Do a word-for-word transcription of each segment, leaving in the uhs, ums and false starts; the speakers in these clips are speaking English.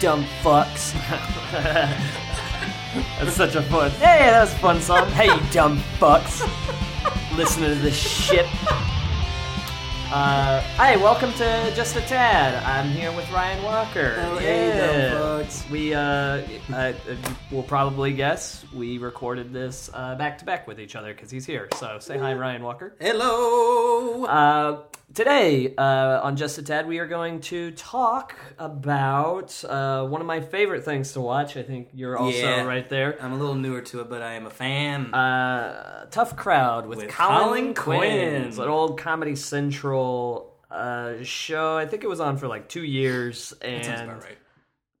dumb fucks. That's such a fun. Hey, that was a fun song. Hey, you dumb fucks. Listening to this shit. Uh, hey, welcome to Just a Tad. I'm here with Ryan Walker. Oh, hey, yeah. Dumb fucks. We, uh, uh, we'll probably guess we recorded this uh, back-to-back with each other because he's here. So say hi, Ryan Walker. Hello! Uh, today uh, on Just a Tad, we are going to talk about uh, one of my favorite things to watch. I think you're also yeah, right there. I'm a little newer to it, but I am a fan. Uh, Tough Crowd with, with Colin, Colin Quinn. It's an old Comedy Central Uh, show. I think it was on for like two years, and that sounds about right.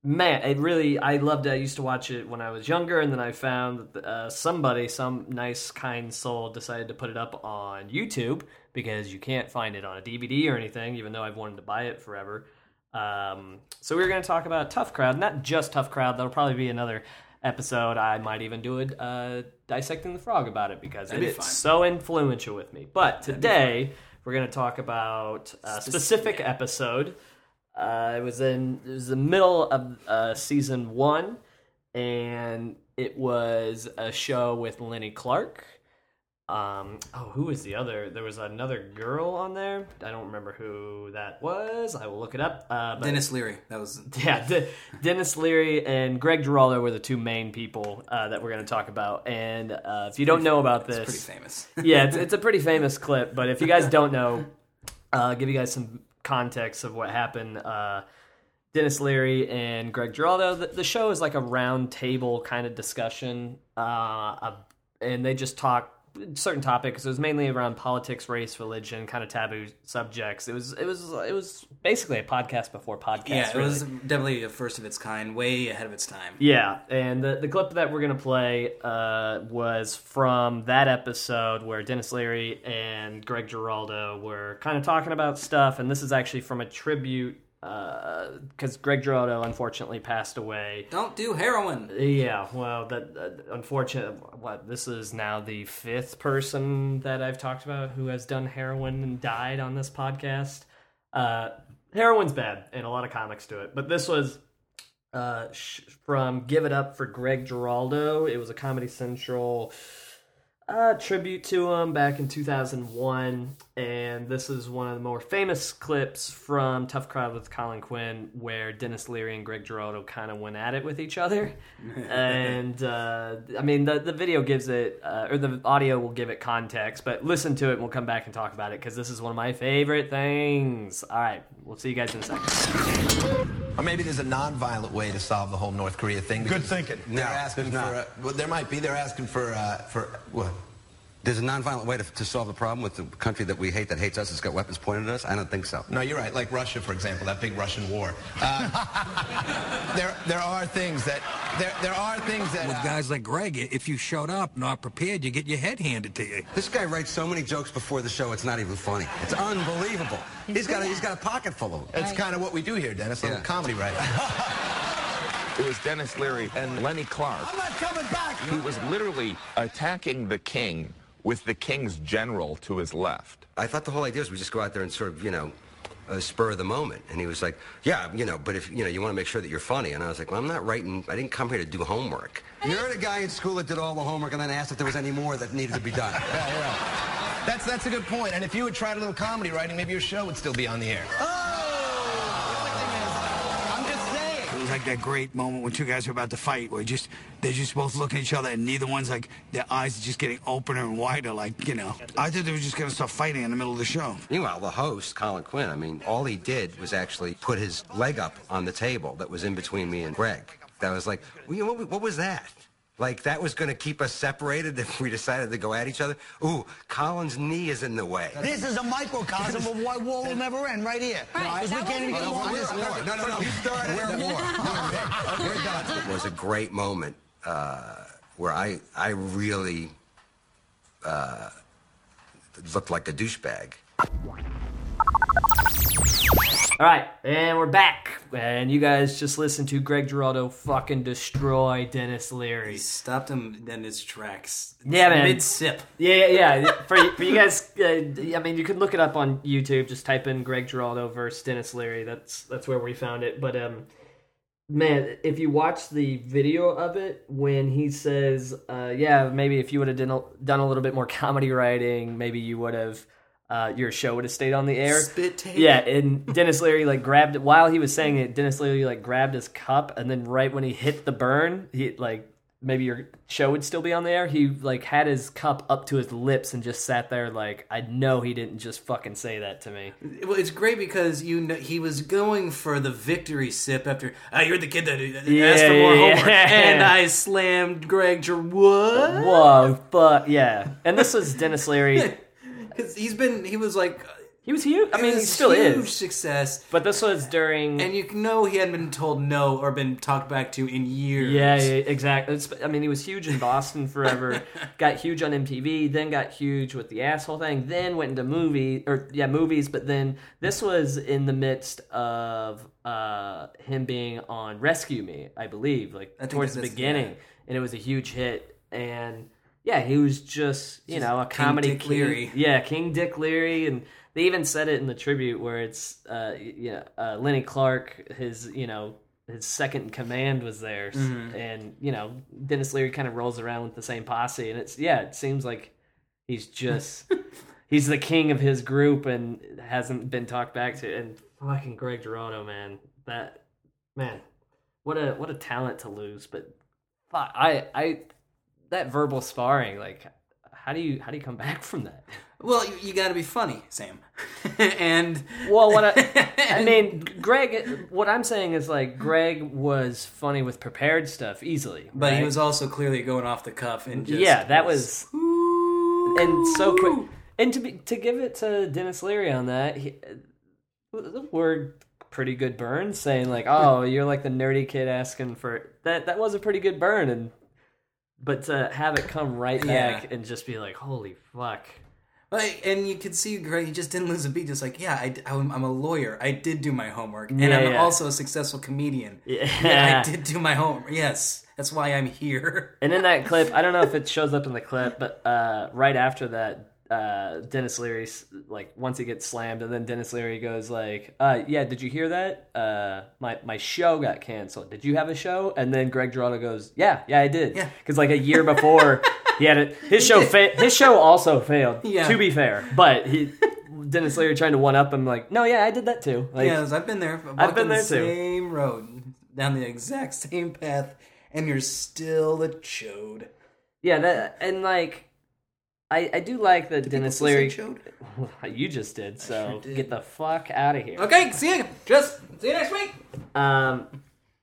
Man, it really, I loved it. I used to watch it when I was younger, and then I found that uh, somebody, some nice, kind soul, decided to put it up on YouTube because you can't find it on a D V D or anything, even though I've wanted to buy it forever. Um, so we were going to talk about Tough Crowd, not just Tough Crowd. That'll probably be another episode. I might even do it uh, dissecting the frog about it because That'd it's be so influential with me. But today, we're going to talk about a specific episode. Uh, it was in it was the middle of uh, season one, and it was a show with Lenny Clark. Um, oh, who was the other? There was another girl on there. I don't remember who that was. I will look it up. Uh, but, Dennis Leary. That was yeah. De- Dennis Leary and Greg Giraldo were the two main people uh, that we're going to talk about. And uh, if you don't know about this, it's pretty famous. yeah, it's, it's a pretty famous clip. But if you guys don't know, uh, give you guys some context of what happened. Uh, Dennis Leary and Greg Giraldo. The, the show is like a round table kind of discussion, uh, and they just talk certain topics. It was mainly around politics, race, religion, kind of taboo subjects. It was it was it was basically a podcast before podcast. Yeah, it really. was definitely a first of its kind, way ahead of its time. Yeah, and the the clip that we're gonna play uh, was from that episode where Dennis Leary and Greg Giraldo were kind of talking about stuff, and this is actually from a tribute because uh, Greg Giraldo unfortunately passed away. Don't do heroin. Yeah, well, that uh, unfortunate. What this is now the fifth person that I've talked about who has done heroin and died on this podcast. Uh, heroin's bad, and a lot of comics do it. But this was uh, sh- from Give It Up for Greg Giraldo. It was a Comedy Central Uh, tribute to him back in two thousand one, and this is one of the more famous clips from Tough Crowd with Colin Quinn, where Dennis Leary and Greg Giraldo kind of went at it with each other, and uh, I mean the the video gives it uh, or the audio will give it context, but listen to it and we'll come back and talk about it because this is one of my favorite things. All right, we'll see you guys in a second. Or maybe there's a non-violent way to solve the whole North Korea thing. Good thinking. They're no, asking for. A, well, there might be. They're asking for uh, for what? There's a non-violent way to, to solve the problem with the country that we hate that hates us. It's got weapons pointed at us. I don't think so. No, you're right. Like Russia, for example, that big Russian war. Uh, there, there are things that there, there are things that. With uh, guys like Greg, if you showed up not prepared, you get your head handed to you. This guy writes so many jokes before the show; it's not even funny. It's unbelievable. He's, he's got a, he's got a pocket full of them. It's right. Kind of what we do here, Dennis. Yeah. A comedy writer. It was Dennis Leary and Lenny Clark. I'm not coming back. He was literally attacking the king with the king's general to his left. I thought the whole idea was we just go out there and sort of, you know, uh, spur of the moment. And he was like, yeah, you know, but if, you know, you want to make sure that you're funny. And I was like, well, I'm not writing. I didn't come here to do homework. You're the guy in school that did all the homework and then asked if there was any more that needed to be done. yeah, yeah. That's, that's a good point. And if you had tried a little comedy writing, maybe your show would still be on the air. Oh! Like that great moment when two guys are about to fight where just they just both look at each other and neither one's like their eyes are just getting opener and wider, like, you know. I thought they were just gonna start fighting in the middle of the show. Meanwhile, the host, Colin Quinn, I mean, all he did was actually put his leg up on the table that was in between me and Greg. That was like, what was that? Like, that was going to keep us separated if we decided to go at each other? Ooh, Colin's knee is in the way. This is a microcosm of why war will never end, right here. Right. No, we can't even get war. war. No, no, no. You started we're war. We're, we're done. It was a great moment uh, where I, I really uh, looked like a douchebag. All right, and we're back. And you guys just listened to Greg Giraldo fucking destroy Dennis Leary. He stopped him in his tracks. Yeah, man. Mid-sip. Yeah, yeah, yeah. for, for you guys, uh, I mean, you can look it up on YouTube. Just type in Greg Giraldo versus Dennis Leary. That's that's where we found it. But um, Man, if you watch the video of it, when he says, uh, yeah, maybe if you would have done a, done a little bit more comedy writing, maybe you would have, uh, your show would have stayed on the air. Spit take. Yeah, and Dennis Leary, like, grabbed it. While he was saying it, Dennis Leary, like, grabbed his cup, and then right when he hit the burn, he, like, maybe your show would still be on the air. He, like, had his cup up to his lips and just sat there like, I know he didn't just fucking say that to me. Well, it's great because, you know, he was going for the victory sip after, oh, you're the kid that yeah, asked for more yeah, homework. Yeah. And I slammed Greg Giraldo. What? Whoa, fuck, yeah. And this was Dennis Leary. he's been, he was like... He was huge. I mean, he still is. Huge success. But this was during... And you know he hadn't been told no or been talked back to in years. Yeah, yeah, exactly. It's, I mean, he was huge in Boston forever. Got huge on M T V. Then got huge with the asshole thing. Then went into movie, or, yeah, movies. But then this was in the midst of uh, him being on Rescue Me, I believe. Like, I towards the beginning. Yeah. And it was a huge hit. And, yeah, he was just, you just know, a comedy... King Dick Leary. Yeah, King Dick Leary and... They even said it in the tribute where it's, uh, you know, uh, Lenny Clark, his, you know, his second in command was there. Mm-hmm. And, you know, Dennis Leary kind of rolls around with the same posse. And it's, yeah, it seems like he's just, he's the king of his group and hasn't been talked back to. And fucking Greg Giraldo, man, that, man, what a, what a talent to lose. But fuck, I, I, that verbal sparring, like, how do you, how do you come back from that? Well, you, you got to be funny, Sam. and well, what I, I mean, Greg. What I'm saying is, like, Greg was funny with prepared stuff easily, but right? He was also clearly going off the cuff and just yeah, that was Ooh. and so quick. And to be, to give it to Dennis Leary on that, he, the word pretty good burn, saying like, oh, you're like the nerdy kid asking for that. That was a pretty good burn, and but to have it come right back yeah. and just be like, holy fuck. Like, and you could see Greg, he just didn't lose a beat. Just like, yeah, I, I'm, I'm a lawyer. I did do my homework. And yeah, I'm yeah. also a successful comedian. Yeah. yeah. I did do my homework. Yes, that's why I'm here. And in that clip, I don't know if it shows up in the clip, but uh, right after that, uh, Dennis Leary, like, once he gets slammed, and then Dennis Leary goes like, uh, yeah, did you hear that? Uh, my, my show got canceled. Did you have a show? And then Greg Giraldo goes, yeah, yeah, I did. Because yeah. like a year before... He had it. His show. Fa- his show also failed. Yeah. To be fair, but he, Dennis Leary, trying to one up him. Like, no, yeah, I did that too. Like, yeah, I've been there. I've been there the same too. Same road, down the exact same path, and you're still the chode. Yeah, that and like, I, I do like that did Dennis Leary. Chode? You just did. So sure did. Get the fuck out of here. Okay, see you. Just see you next week. Um.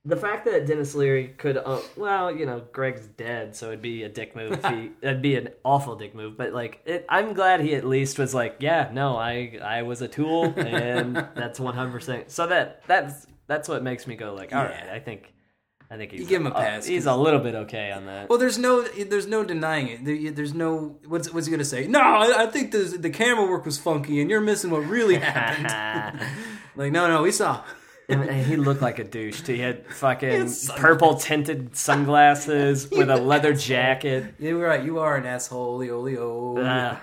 The fact that Dennis Leary could, uh, well, you know, Greg's dead, so it'd be a dick move. If he, it'd be an awful dick move. But like, it, I'm glad he at least was like, yeah, no, I, I was a tool, and that's one hundred percent. So that, that's, that's what makes me go like, all yeah. right, I think, I think he's, you give him a pass. Uh, he's a little bit okay on that. Well, there's no, there's no denying it. There, there's no, what's, what's he gonna say? No, I, I think the, the camera work was funky, and you're missing what really happened. Like, no, no, we saw. And he looked like a douche too. He had fucking purple tinted sunglasses with a leather jacket. You're right. You are an asshole. Leo, Leo. Uh,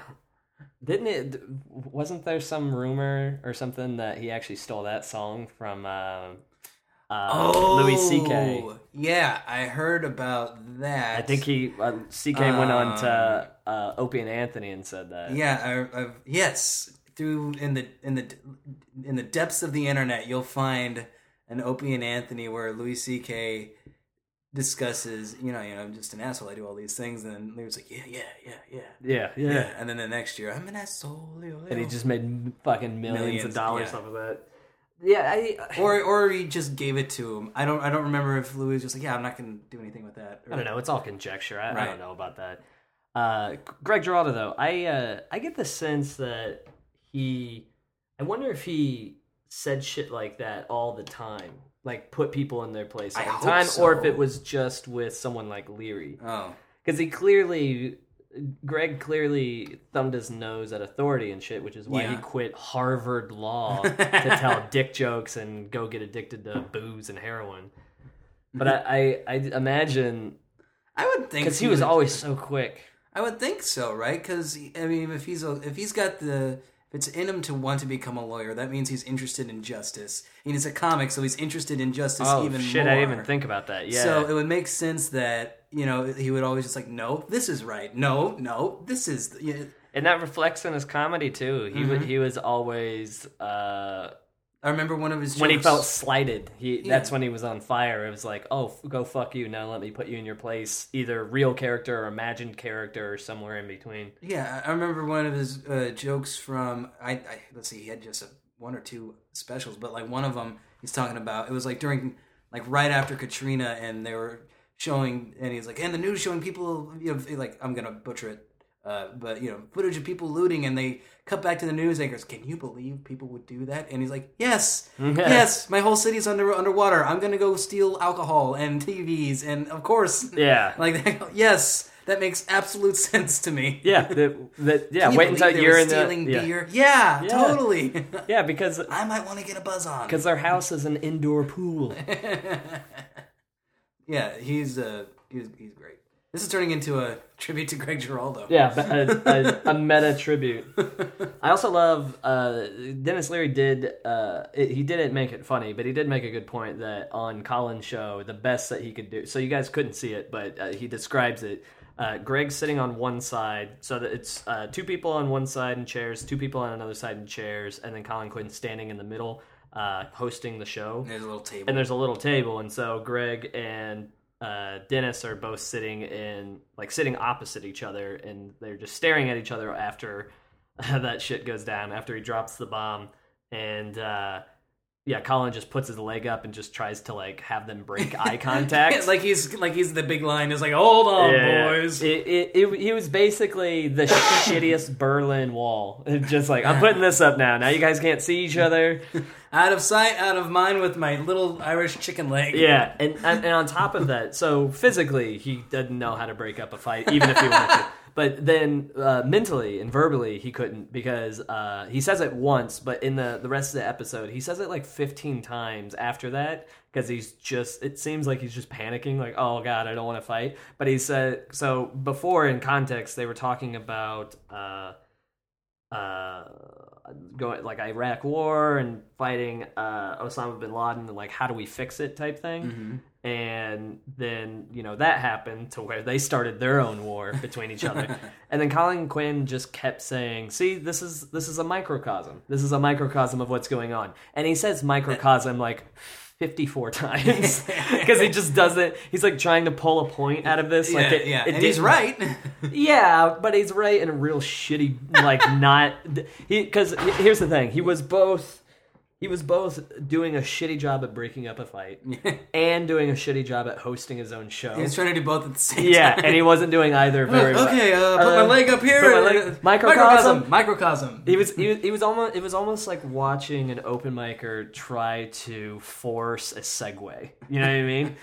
didn't it? Wasn't there some rumor or something that he actually stole that song from uh, uh, oh, Louis C K? Yeah, I heard about that. I think he uh, C K um, went on to uh, Opie and Anthony and said that. Yeah. I, I've, yes. Through in the in the in the depths of the internet, you'll find an Opie and Anthony where Louis C K discusses, you know, you know, I'm just an asshole. I do all these things, and then Louis was like, yeah, yeah, yeah, yeah, yeah, yeah, yeah. And then the next year, I'm an asshole, and he just made fucking millions, millions of dollars yeah. off of that. Yeah, I, or or he just gave it to him. I don't I don't remember if Louis was just like, yeah, I'm not gonna do anything with that. Or, I don't know. It's all conjecture. I, right. I don't know about that. Uh, Greg Giraldo, though, I uh, I get the sense that. He, I wonder if he said shit like that all the time, like put people in their place all I the time, so. Or if it was just with someone like Leary. Oh, because he clearly, Greg clearly thumbed his nose at authority and shit, which is why yeah. he quit Harvard Law to tell dick jokes and go get addicted to booze and heroin. But I, I, I imagine, I would think because he, he was would, always so quick. I would think so, right? Because I mean, if he's a, if he's got the If it's in him to want to become a lawyer, that means he's interested in justice. And he's a comic, so he's interested in justice oh, even shit, more. Oh, shit, I didn't even think about that, yeah. So it would make sense that, you know, he would always just like, no, this is right. No, no, this is... You know. And that reflects in his comedy, too. He, mm-hmm. would, he was always... Uh, I remember one of his jokes... When he felt slighted, he yeah. that's when he was on fire. It was like, oh, go fuck you, now let me put you in your place. Either real character or imagined character or somewhere in between. Yeah, I remember one of his uh, jokes from... I, I Let's see, he had just a, one or two specials, but like one of them he's talking about... It was like during... Like right after Katrina, and they were showing... And he's like, and the news showing people... you know, like, I'm going to butcher it. Uh, but, you know, footage of people looting, and they cut back to the news anchors. Can you believe people would do that? And he's like, yes, yes, my whole city's under underwater. I'm going to go steal alcohol and T Vs. And, of course, yeah, like, yes, that makes absolute sense to me. Yeah. That, that, yeah. Wait until you're in stealing the, yeah. beer. Yeah, yeah, totally. Yeah, because I might want to get a buzz on because our house is an indoor pool. Yeah, he's uh, he's he's great. This is turning into a tribute to Greg Giraldo. Yeah, a, a, a meta tribute. I also love uh, Dennis Leary did uh, it, he didn't make it funny, but he did make a good point that on Colin's show, the best that he could do. So you guys couldn't see it, but uh, he describes it. Uh, Greg's sitting on one side, so that it's uh, two people on one side in chairs, two people on another side in chairs, and then Colin Quinn standing in the middle, uh, hosting the show. And there's a little table, and there's a little table, and so Greg and Uh, Dennis are both sitting in like sitting opposite each other, and they're just staring at each other after uh, that shit goes down, after he drops the bomb. And uh, yeah, Colin just puts his leg up and just tries to like have them break eye contact. like he's like he's the big line is like, hold on, yeah, boys. It, it, it he was basically the shittiest Berlin Wall. Just like, I'm putting this up now. Now you guys can't see each other. Out of sight, out of mind with my little Irish chicken leg. Yeah, and, and and on top of that, so physically, he didn't know how to break up a fight, even if he wanted to. But then uh, mentally and verbally, he couldn't, because uh, he says it once, but in the, the rest of the episode, he says it like fifteen times after that, because he's just, it seems like he's just panicking, like, oh, God, I don't want to fight. But he said, so before in context, they were talking about... Uh, uh, going like Iraq war and fighting uh, Osama bin Laden and like how do we fix it type thing. Mm-hmm. And then, you know, that happened to where they started their own war between each other. And then Colin Quinn just kept saying, see, this is this is a microcosm. This is a microcosm of what's going on. And he says microcosm like fifty-four times because he just doesn't. He's like trying to pull a point out of this. Like yeah, it, yeah. It and he's right. Yeah, but he's right in a real shitty, like not. He because here's the thing. He was both. He was both doing a shitty job at breaking up a fight and doing a shitty job at hosting his own show. He was trying to do both at the same yeah, time. Yeah, and he wasn't doing either very well. Okay, uh, put uh, my leg up here. My leg, microcosm. Microcosm. microcosm. He was, he was, he was almost, it was almost like watching an open micer try to force a segue. You know what I mean?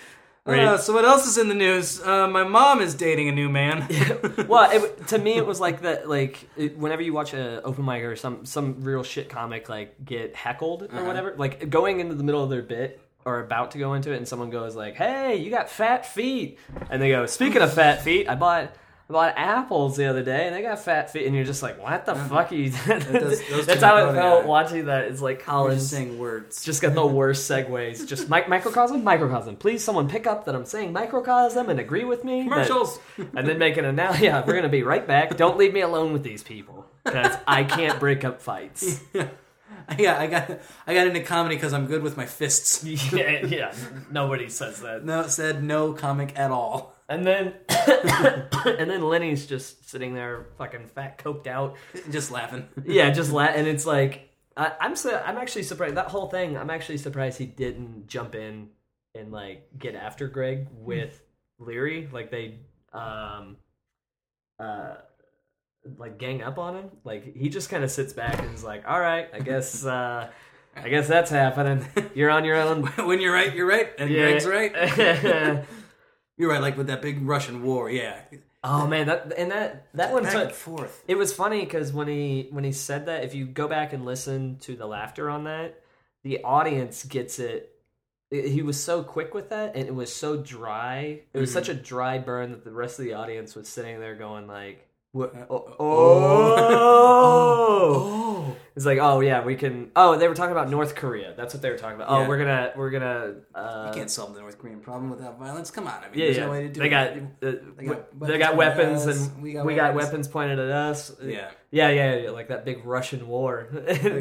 Uh, so what else is in the news? Uh, my mom is dating a new man. Yeah. Well, it, to me, it was like that. Like it, whenever you watch an open mic or some some real shit comic like get heckled or uh-huh. whatever, like going into the middle of their bit or about to go into it, and someone goes like, "Hey, you got fat feet," and they go, "Speaking of fat feet, I bought." I bought apples the other day, and they got fat feet, and you're just like, what the mm-hmm. fuck are you doing? That's how it felt watching that. It's like Colin's saying words. Just got the worst segues. Just mi- microcosm, microcosm. Please, someone pick up that I'm saying microcosm and agree with me. Commercials. That, and then make an announcement. Yeah, we're going to be right back. Don't leave me alone with these people, because I can't break up fights. Yeah. Yeah, I got I got into comedy because I'm good with my fists. yeah, yeah, nobody says that. No, said no comic at all. And then and then Lenny's just sitting there fucking fat coked out. Just laughing. Yeah, just laughing. And it's like, I, I'm su- I'm actually surprised. That whole thing, I'm actually surprised he didn't jump in and like get after Greg with Leary. Like they, um, uh. like gang up on him. Like he just kind of sits back and is like, all right, I guess uh I guess that's happening. You're on your own. When you're right, you're right. And yeah. Greg's right. You're right, like with that big Russian war. Yeah. Oh man, that and that that one back took, and forth. It was funny because when he when he said that, if you go back and listen to the laughter on that, the audience gets it. He was so quick with that, and it was so dry. It was mm-hmm. such a dry burn that the rest of the audience was sitting there going like, What? Oh, oh. oh. oh. oh. It's like, oh yeah, we can. Oh, they were talking about North Korea. That's what they were talking about. Oh, yeah. we're gonna, we're gonna. Uh, you can't solve the North Korean problem without violence. Come on, I mean, yeah, there's yeah. no way to do they it. Got, uh, they got, they got weapons, and we got, we got weapons pointed at us. Yeah. yeah, yeah, yeah, like that big Russian war.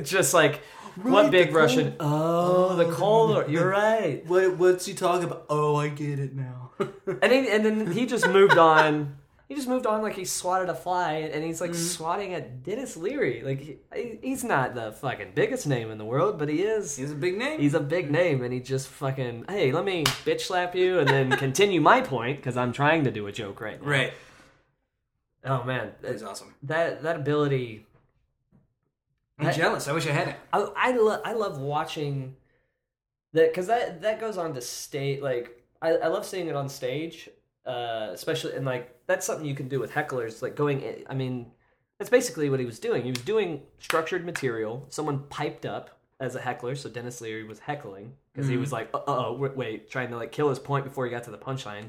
Just like right, what big Russian? Cold. Oh, the Cold War. You're right. What, what's he talking about? Oh, I get it now. and he, and then he just moved on. He just moved on like he swatted a fly, and he's like mm-hmm. swatting at Dennis Leary. Like he, he's not the fucking biggest name in the world, but he is. He's a big name. He's a big name, and he just fucking, hey, let me bitch slap you and then continue my point because I'm trying to do a joke right now. Right. Oh man, that's awesome. That that ability. I'm that, jealous. I wish I had it. I I, lo- I love watching that because that that goes on to stage. Like I, I love seeing it on stage. Uh, especially, and like, that's something you can do with hecklers, like going, in, I mean, that's basically what he was doing. He was doing structured material. Someone piped up as a heckler, so Dennis Leary was heckling, because mm-hmm. he was like, uh-oh, wait, trying to like kill his point before he got to the punchline,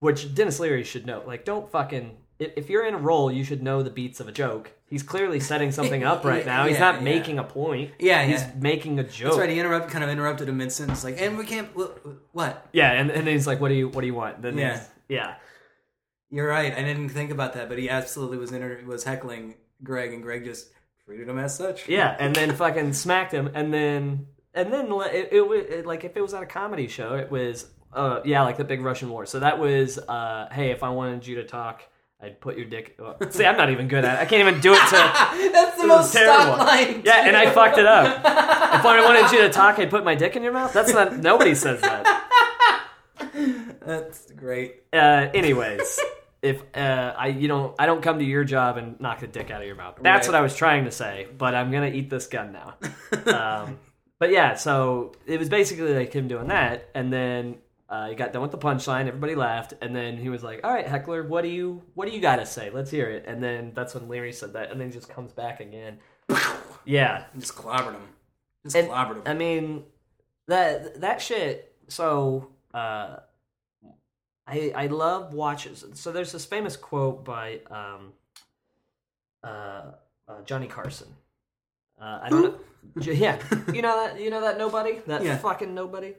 which Dennis Leary should know. Like, don't fucking, if you're in a role, you should know the beats of a joke. He's clearly setting something up right now. He's yeah, not making yeah. a point. Yeah, he's yeah. making a joke. That's right. He interrupt, kind of interrupted him mid-sentence, like, and we can't, what? Yeah, and, and then he's like, what do you, what do you want? Then yeah. he's, Yeah, you're right. I didn't think about that, but he absolutely was inter- was heckling Greg, and Greg just treated him as such. Yeah, and then fucking smacked him, and then and then it, it, it like if it was at a comedy show, it was uh yeah like the big Russian war. So that was uh hey, if I wanted you to talk, I'd put your dick. Well, see, I'm not even good at it. I can't even do it. To that's the most terrible line. Yeah, and I fucked it up. If I wanted you to talk, I'd put my dick in your mouth. That's not nobody says that. That's great. Uh, anyways, if uh, I you don't I don't come to your job and knock the dick out of your mouth. That's right. What I was trying to say, but I'm gonna eat this gun now. um, but yeah, so it was basically like him doing that, and then uh, he got done with the punchline. Everybody laughed, and then he was like, "All right, heckler, what do you what do you gotta say? Let's hear it." And then that's when Leary said that, and then he just comes back again. yeah, just clobbered him. Just and, clobbered him. I mean, that that shit. So. Uh, I, I love watches. So there's this famous quote by um, uh, uh, Johnny Carson. Uh, I don't know, yeah, you know that you know that nobody, that yeah. fucking nobody.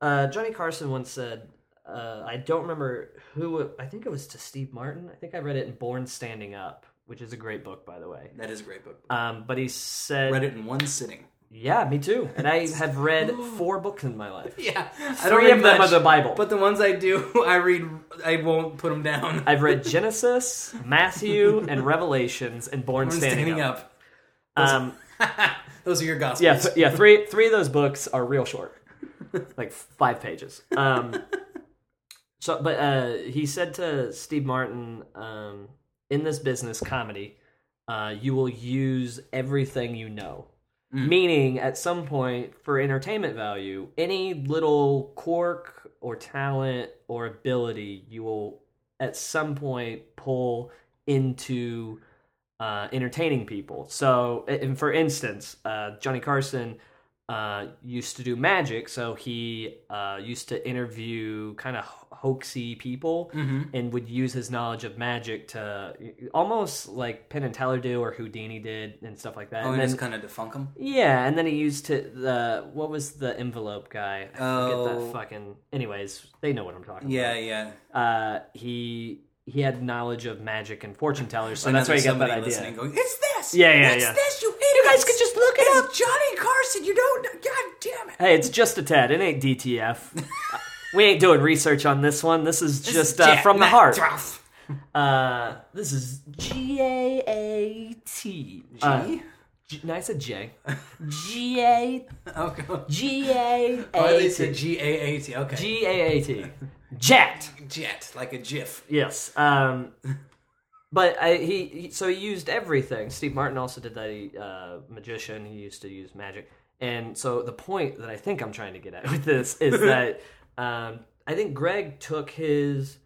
Uh, Johnny Carson once said, uh, I don't remember who. It, I think it was to Steve Martin. I think I read it in Born Standing Up, which is a great book, by the way. That is a great book. Um, but he said, read it in one sitting. Yeah, me too. And I have read four books in my life. Yeah, I don't three read of them much, are the Bible. But the ones I do, I read. I won't put them down. I've read Genesis, Matthew, and Revelations, and Born, Born Standing, Standing Up. Up. Um, those are your gospels. Yeah, th- yeah. Three, three of those books are real short, like five pages. Um, so, but uh, he said to Steve Martin, um, in this business, comedy, uh, you will use everything you know. Mm. Meaning, at some point, for entertainment value, any little quirk or talent or ability you will, at some point, pull into uh, entertaining people. So, and for instance, uh, Johnny Carson uh, used to do magic, so he uh, used to interview kind of hoaxy people mm-hmm. and would use his knowledge of magic to almost like Penn and Teller do or Houdini did and stuff like that. Oh, and, and then, just kind of defunk him? Yeah, and then he used to, the what was the envelope guy? I oh. forget that fucking... Anyways, they know what I'm talking yeah, about. Yeah, yeah. Uh, he he had knowledge of magic and fortune tellers, so well, that's where he got that idea. Going, it's this! Yeah, yeah, it's yeah. It's this, you idiots! You guys could just look it up! Johnny Carson, you don't... God damn it! Hey, it's just a tad. It ain't D T F. We ain't doing research on this one. This is this just is uh, from the heart. Uh, this is G A A T. G? Uh, G- no, I said J. G A A T. Okay. G A A T. Oh, they said G A A T. Okay. G A A T. Jet. Jet, like a GIF. Yes. Um, but I, he, he, so he used everything. Steve Martin also did that. He, uh, magician. He used to use magic. And so the point that I think I'm trying to get at with this is that... Um, I think Greg took his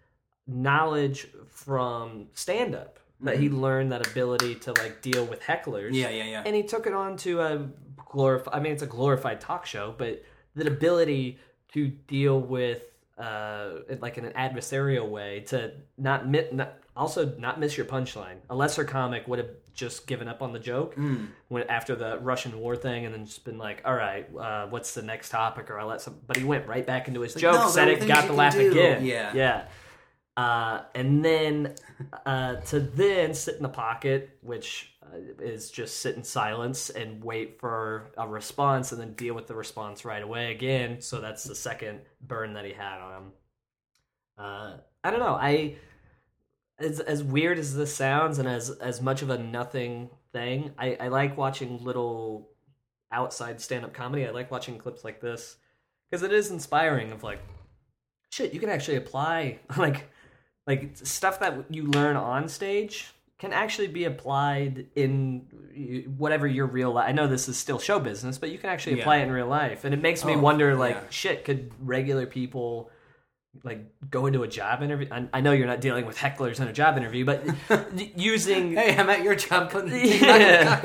knowledge from stand-up, that mm-hmm. he learned that ability to like deal with hecklers. Yeah, yeah, yeah. And he took it on to a glorified, I mean, it's a glorified talk show, but the ability to deal with uh, like in an adversarial way, to not, mi- not also not miss your punchline. A lesser comic would have just given up on the joke mm. when after the Russian war thing, and then just been like, all right, uh, what's the next topic? Or I'll let some. But he went right back into his like, joke, no, said it, got the laugh do. again. Yeah. Yeah. Uh, and then uh, to then sit in the pocket, which uh, is just sit in silence and wait for a response, and then deal with the response right away again. So that's the second burn that he had on him. Uh, I don't know. I as as weird as this sounds, and as as much of a nothing thing, I, I like watching little outside stand-up comedy. I like watching clips like this because it is inspiring. Of like, shit, you can actually apply like. Like, stuff that you learn on stage can actually be applied in whatever your real life... I know this is still show business, but you can actually apply yeah. it in real life. And it makes me oh, wonder, like, yeah. shit, could regular people, like, go into a job interview? I, I know you're not dealing with hecklers in a job interview, but using... Hey, I'm at your job putting the dick yeah. on your cock.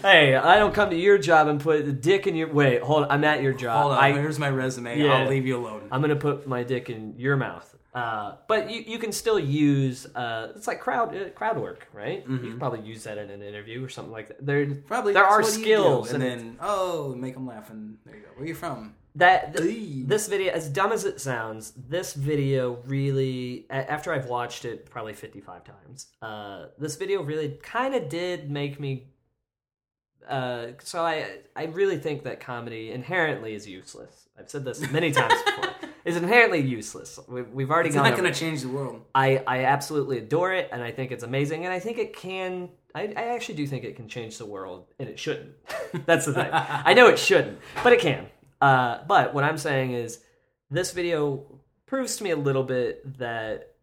Hey, I don't come to your job and put the dick in your... Wait, hold on. I'm at your job. Hold on. I, here's my resume. Yeah, I'll leave you alone. I'm going to put my dick in your mouth. Uh, but you, you can still use uh, it's like crowd uh, crowd work, right? Mm-hmm. You can probably use that in an interview or something like that. There probably there are skills, and, and then oh, make them laugh, and there you go. Where are you from? That th- this video, as dumb as it sounds, this video really, after I've watched it probably fifty-five times, uh, this video really kind of did make me. Uh, so I I really think that comedy inherently is useless. I've said this many times before. It's inherently useless. We've, we've already it's gone. It's not going to change the world. I, I absolutely adore it, and I think it's amazing, and I think it can. I, I actually do think it can change the world, and it shouldn't. That's the thing. I know it shouldn't, but it can. Uh, but what I'm saying is, this video proves to me a little bit that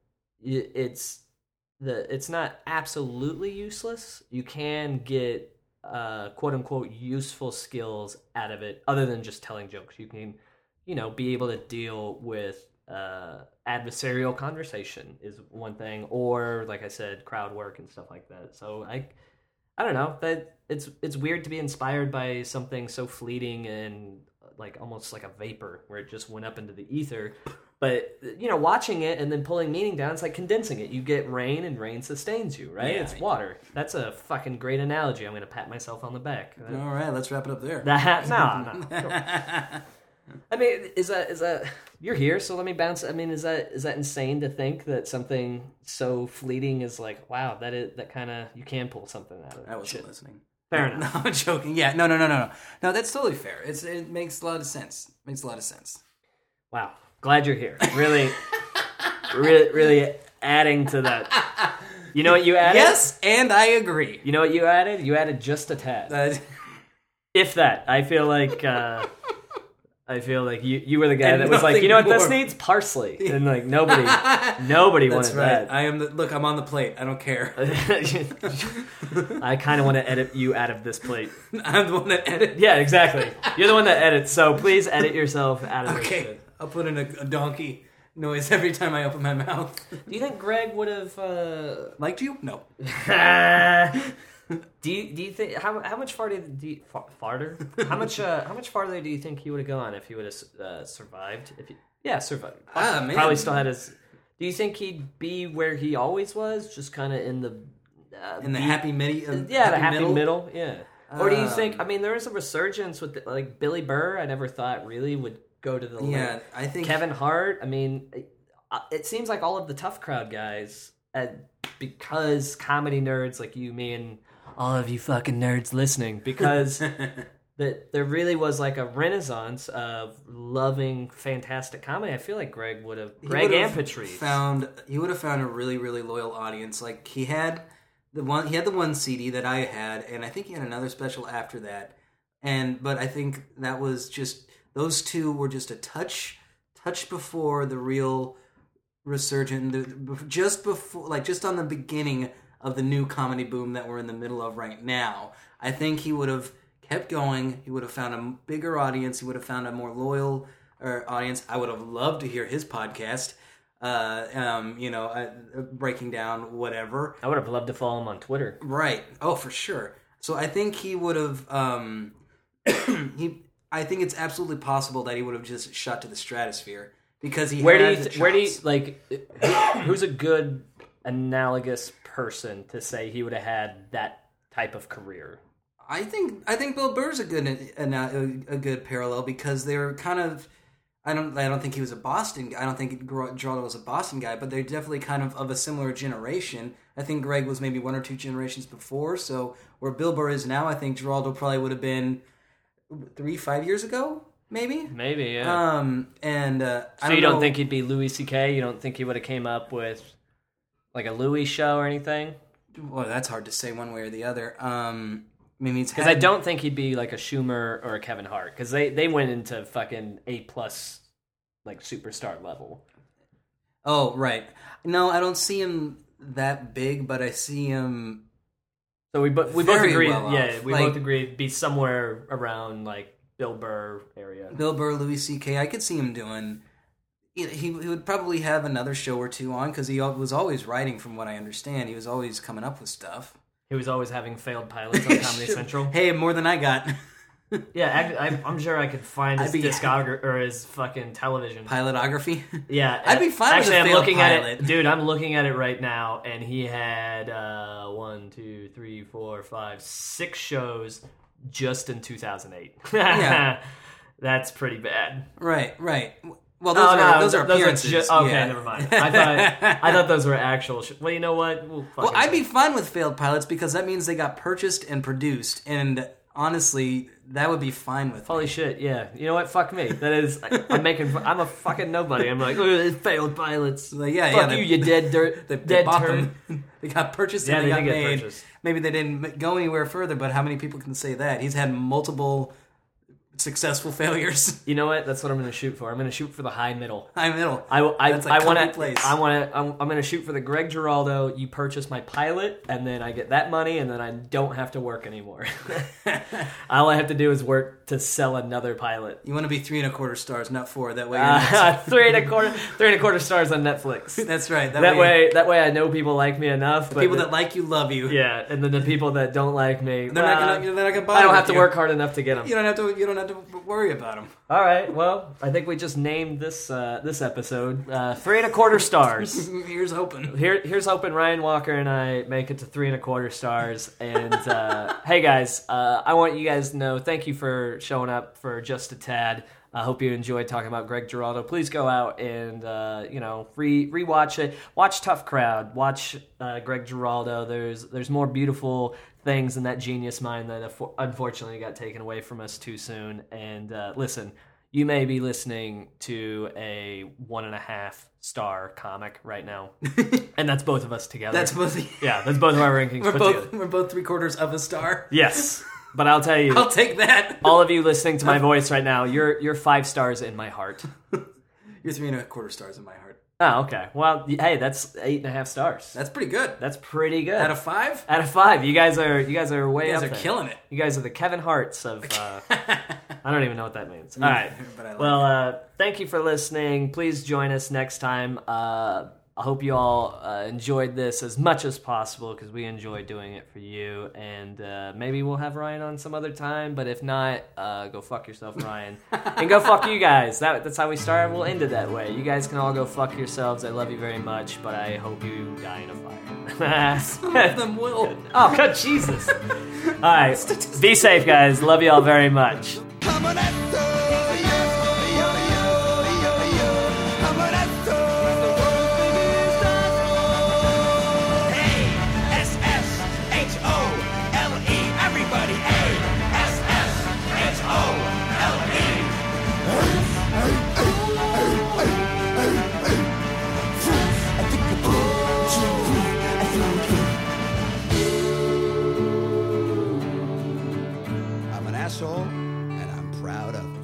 it's the it's not absolutely useless. You can get uh, quote unquote useful skills out of it, other than just telling jokes. You can. You know, be able to deal with uh, adversarial conversation is one thing, or like I said, crowd work and stuff like that. So I, I don't know. That it's it's weird to be inspired by something so fleeting and like almost like a vapor where it just went up into the ether. But you know, watching it and then pulling meaning down, it's like condensing it. You get rain, and rain sustains you, right? Yeah, it's water. That's a fucking great analogy. I'm gonna pat myself on the back. All right, let's wrap it up there. That, no, no. I mean, is that is that you're here? So let me bounce. I mean, is that is that insane to think that something so fleeting is like, wow, that is that kind of you can pull something out of it. I wasn't shit. listening. Fair enough. No, I'm joking. Yeah, no, no, no, no, no. No, that's totally fair. It's it makes a lot of sense. Makes a lot of sense. Wow, glad you're here. Really, really, really adding to that. You know what you added? Yes, and I agree. You know what you added? You added just a tad. Uh, if that, I feel like. Uh, I feel like you, you were the guy and that was like, you know what, more. This needs parsley. And like, nobody, nobody That's wanted right. that. I am the, look, I'm on the plate. I don't care. I kind of want to edit you out of this plate. I'm the one that edits. Yeah, exactly. You're the one that edits, so please edit yourself out of okay. this shit. I'll put in a, a donkey noise every time I open my mouth. Do you think Greg would have... Uh... Liked you? No. Do you do you think how how much farther do you, far, farther how much uh, how much farther do you think he would have gone if he would have uh, survived if he, yeah survived ah, probably man. Still had his do you think he'd be where he always was, just kind of in the uh, in the beat, happy midi, uh, yeah happy the happy middle, middle yeah um, or do you think I mean there is a resurgence with the, like Billy Burr I never thought really would go to the yeah like, I think Kevin Hart I mean it, it seems like all of the Tough Crowd guys uh, because comedy nerds like you me and all of you fucking nerds listening, because that there really was like a renaissance of loving fantastic comedy. I feel like Greg would have Greg and Patrice found he would have found a really really loyal audience. Like he had the one he had the one C D that I had, and I think he had another special after that. And but I think that was just those two were just a touch touch before the real resurgence, just before like just on the beginning of the new comedy boom that we're in the middle of right now. I think he would have kept going. He would have found a bigger audience. He would have found a more loyal uh, audience. I would have loved to hear his podcast, uh, um, you know, uh, breaking down whatever. I would have loved to follow him on Twitter. Right. Oh, for sure. So I think he would have... Um, he. I think it's absolutely possible that he would have just shot to the stratosphere because he where has do you th- where do you like who's a good analogous person to say he would have had that type of career? I think I think Bill Burr's a good a, a good parallel because they're kind of I don't I don't think he was a Boston guy. I don't think Giraldo was a Boston guy, but they're definitely kind of of a similar generation. I think Greg was maybe one or two generations before, so where Bill Burr is now, I think Giraldo probably would have been three, five years ago, maybe. Maybe, yeah. Um, and uh, so I don't you don't know, think he'd be Louis C K? You don't think he would have came up with like a Louis show or anything? Well, that's hard to say one way or the other. Um, I mean, because I don't think he'd be like a Schumer or a Kevin Hart because they, they went into fucking A plus like superstar level. Oh right, no, I don't see him that big, but I see him. So we bo- we both agreed, well yeah, we like, both agreed be somewhere around like Bill Burr area. Bill Burr, Louis C K. I could see him doing. He he would probably have another show or two on because he was always writing, from what I understand. He was always coming up with stuff. He was always having failed pilots on Comedy sure. Central. Hey, more than I got. yeah, I, I'm sure I could find his discography or his fucking television pilotography. Yeah, I'd be fine. Actually, with a I'm failed looking pilot. At it, dude. I'm looking at it right now, and he had uh, one, two, three, four, five, six shows just in two thousand eight. yeah, that's pretty bad. Right, right. Well, those, oh, are, no, those are appearances. Those are ju- okay, yeah. Never mind. I thought I thought those were actual. Sh- well, you know what? We'll, well I'd be fine with failed pilots because that means they got purchased and produced, and honestly, that would be fine with. Holy me. Shit! Yeah, you know what? Fuck me. That is, I, I'm making. I'm a fucking nobody. I'm like failed pilots. Like, yeah, fuck yeah, you, they, you dead dirt, they, dead turd. They got purchased yeah, and they, they got made. Purchased. Maybe they didn't go anywhere further, but how many people can say that? He's had multiple. Successful failures. You know what? That's what I'm going to shoot for. I'm going to shoot for the high middle. High middle. I I I want to. I want to. I'm, I'm going to shoot for the Greg Giraldo. You purchase my pilot, and then I get that money, and then I don't have to work anymore. All I have to do is work to sell another pilot. You want to be three and a quarter stars, not four. That way, you're uh, three and a quarter, three and a quarter stars on Netflix. That's right. That, that way, way, that way, I know people like me enough. The but people the, that like you love you. Yeah, and then the people that don't like me, they're well, not going to bother. I don't have to you. work hard enough to get them. You don't have to. You don't have. To worry about them. All right. Well, I think we just named this uh, this episode uh, three and a quarter stars. here's hoping. Here, here's hoping Ryan Walker and I make it to three and a quarter stars. And uh, hey, guys, uh, I want you guys to know. Thank you for showing up for Just a Tad. I hope you enjoyed talking about Greg Giraldo. Please go out and uh, you know re rewatch it. Watch Tough Crowd. Watch uh, Greg Giraldo. There's there's more beautiful things in that genius mind that unfortunately got taken away from us too soon. And uh, listen, you may be listening to a one and a half star comic right now, and that's both of us together. That's both. Yeah, that's both of our rankings. We're both together. We're both three quarters of a star. Yes. But I'll tell you, I'll take that. All of you listening to my voice right now, you're you're five stars in my heart. You're three and a quarter stars in my heart. Oh, okay. Well, hey, that's eight and a half stars. That's pretty good. That's pretty good. Out of five? Out of five. You guys are you guys are way. You guys up are there. Killing it. You guys are the Kevin Harts of. Uh, I don't even know what that means. All right. But I like well, uh, thank you for listening. Please join us next time. Uh, I hope you all uh, enjoyed this as much as possible because we enjoy doing it for you. And uh, maybe we'll have Ryan on some other time. But if not, uh, go fuck yourself, Ryan. And go fuck you guys. That, that's how we started. We'll end it that way. You guys can all go fuck yourselves. I love you very much, but I hope you die in a fire. Some of them will. Oh, God, Jesus. All right. Be safe, guys. Love you all very much. Asshole, and I'm proud of it.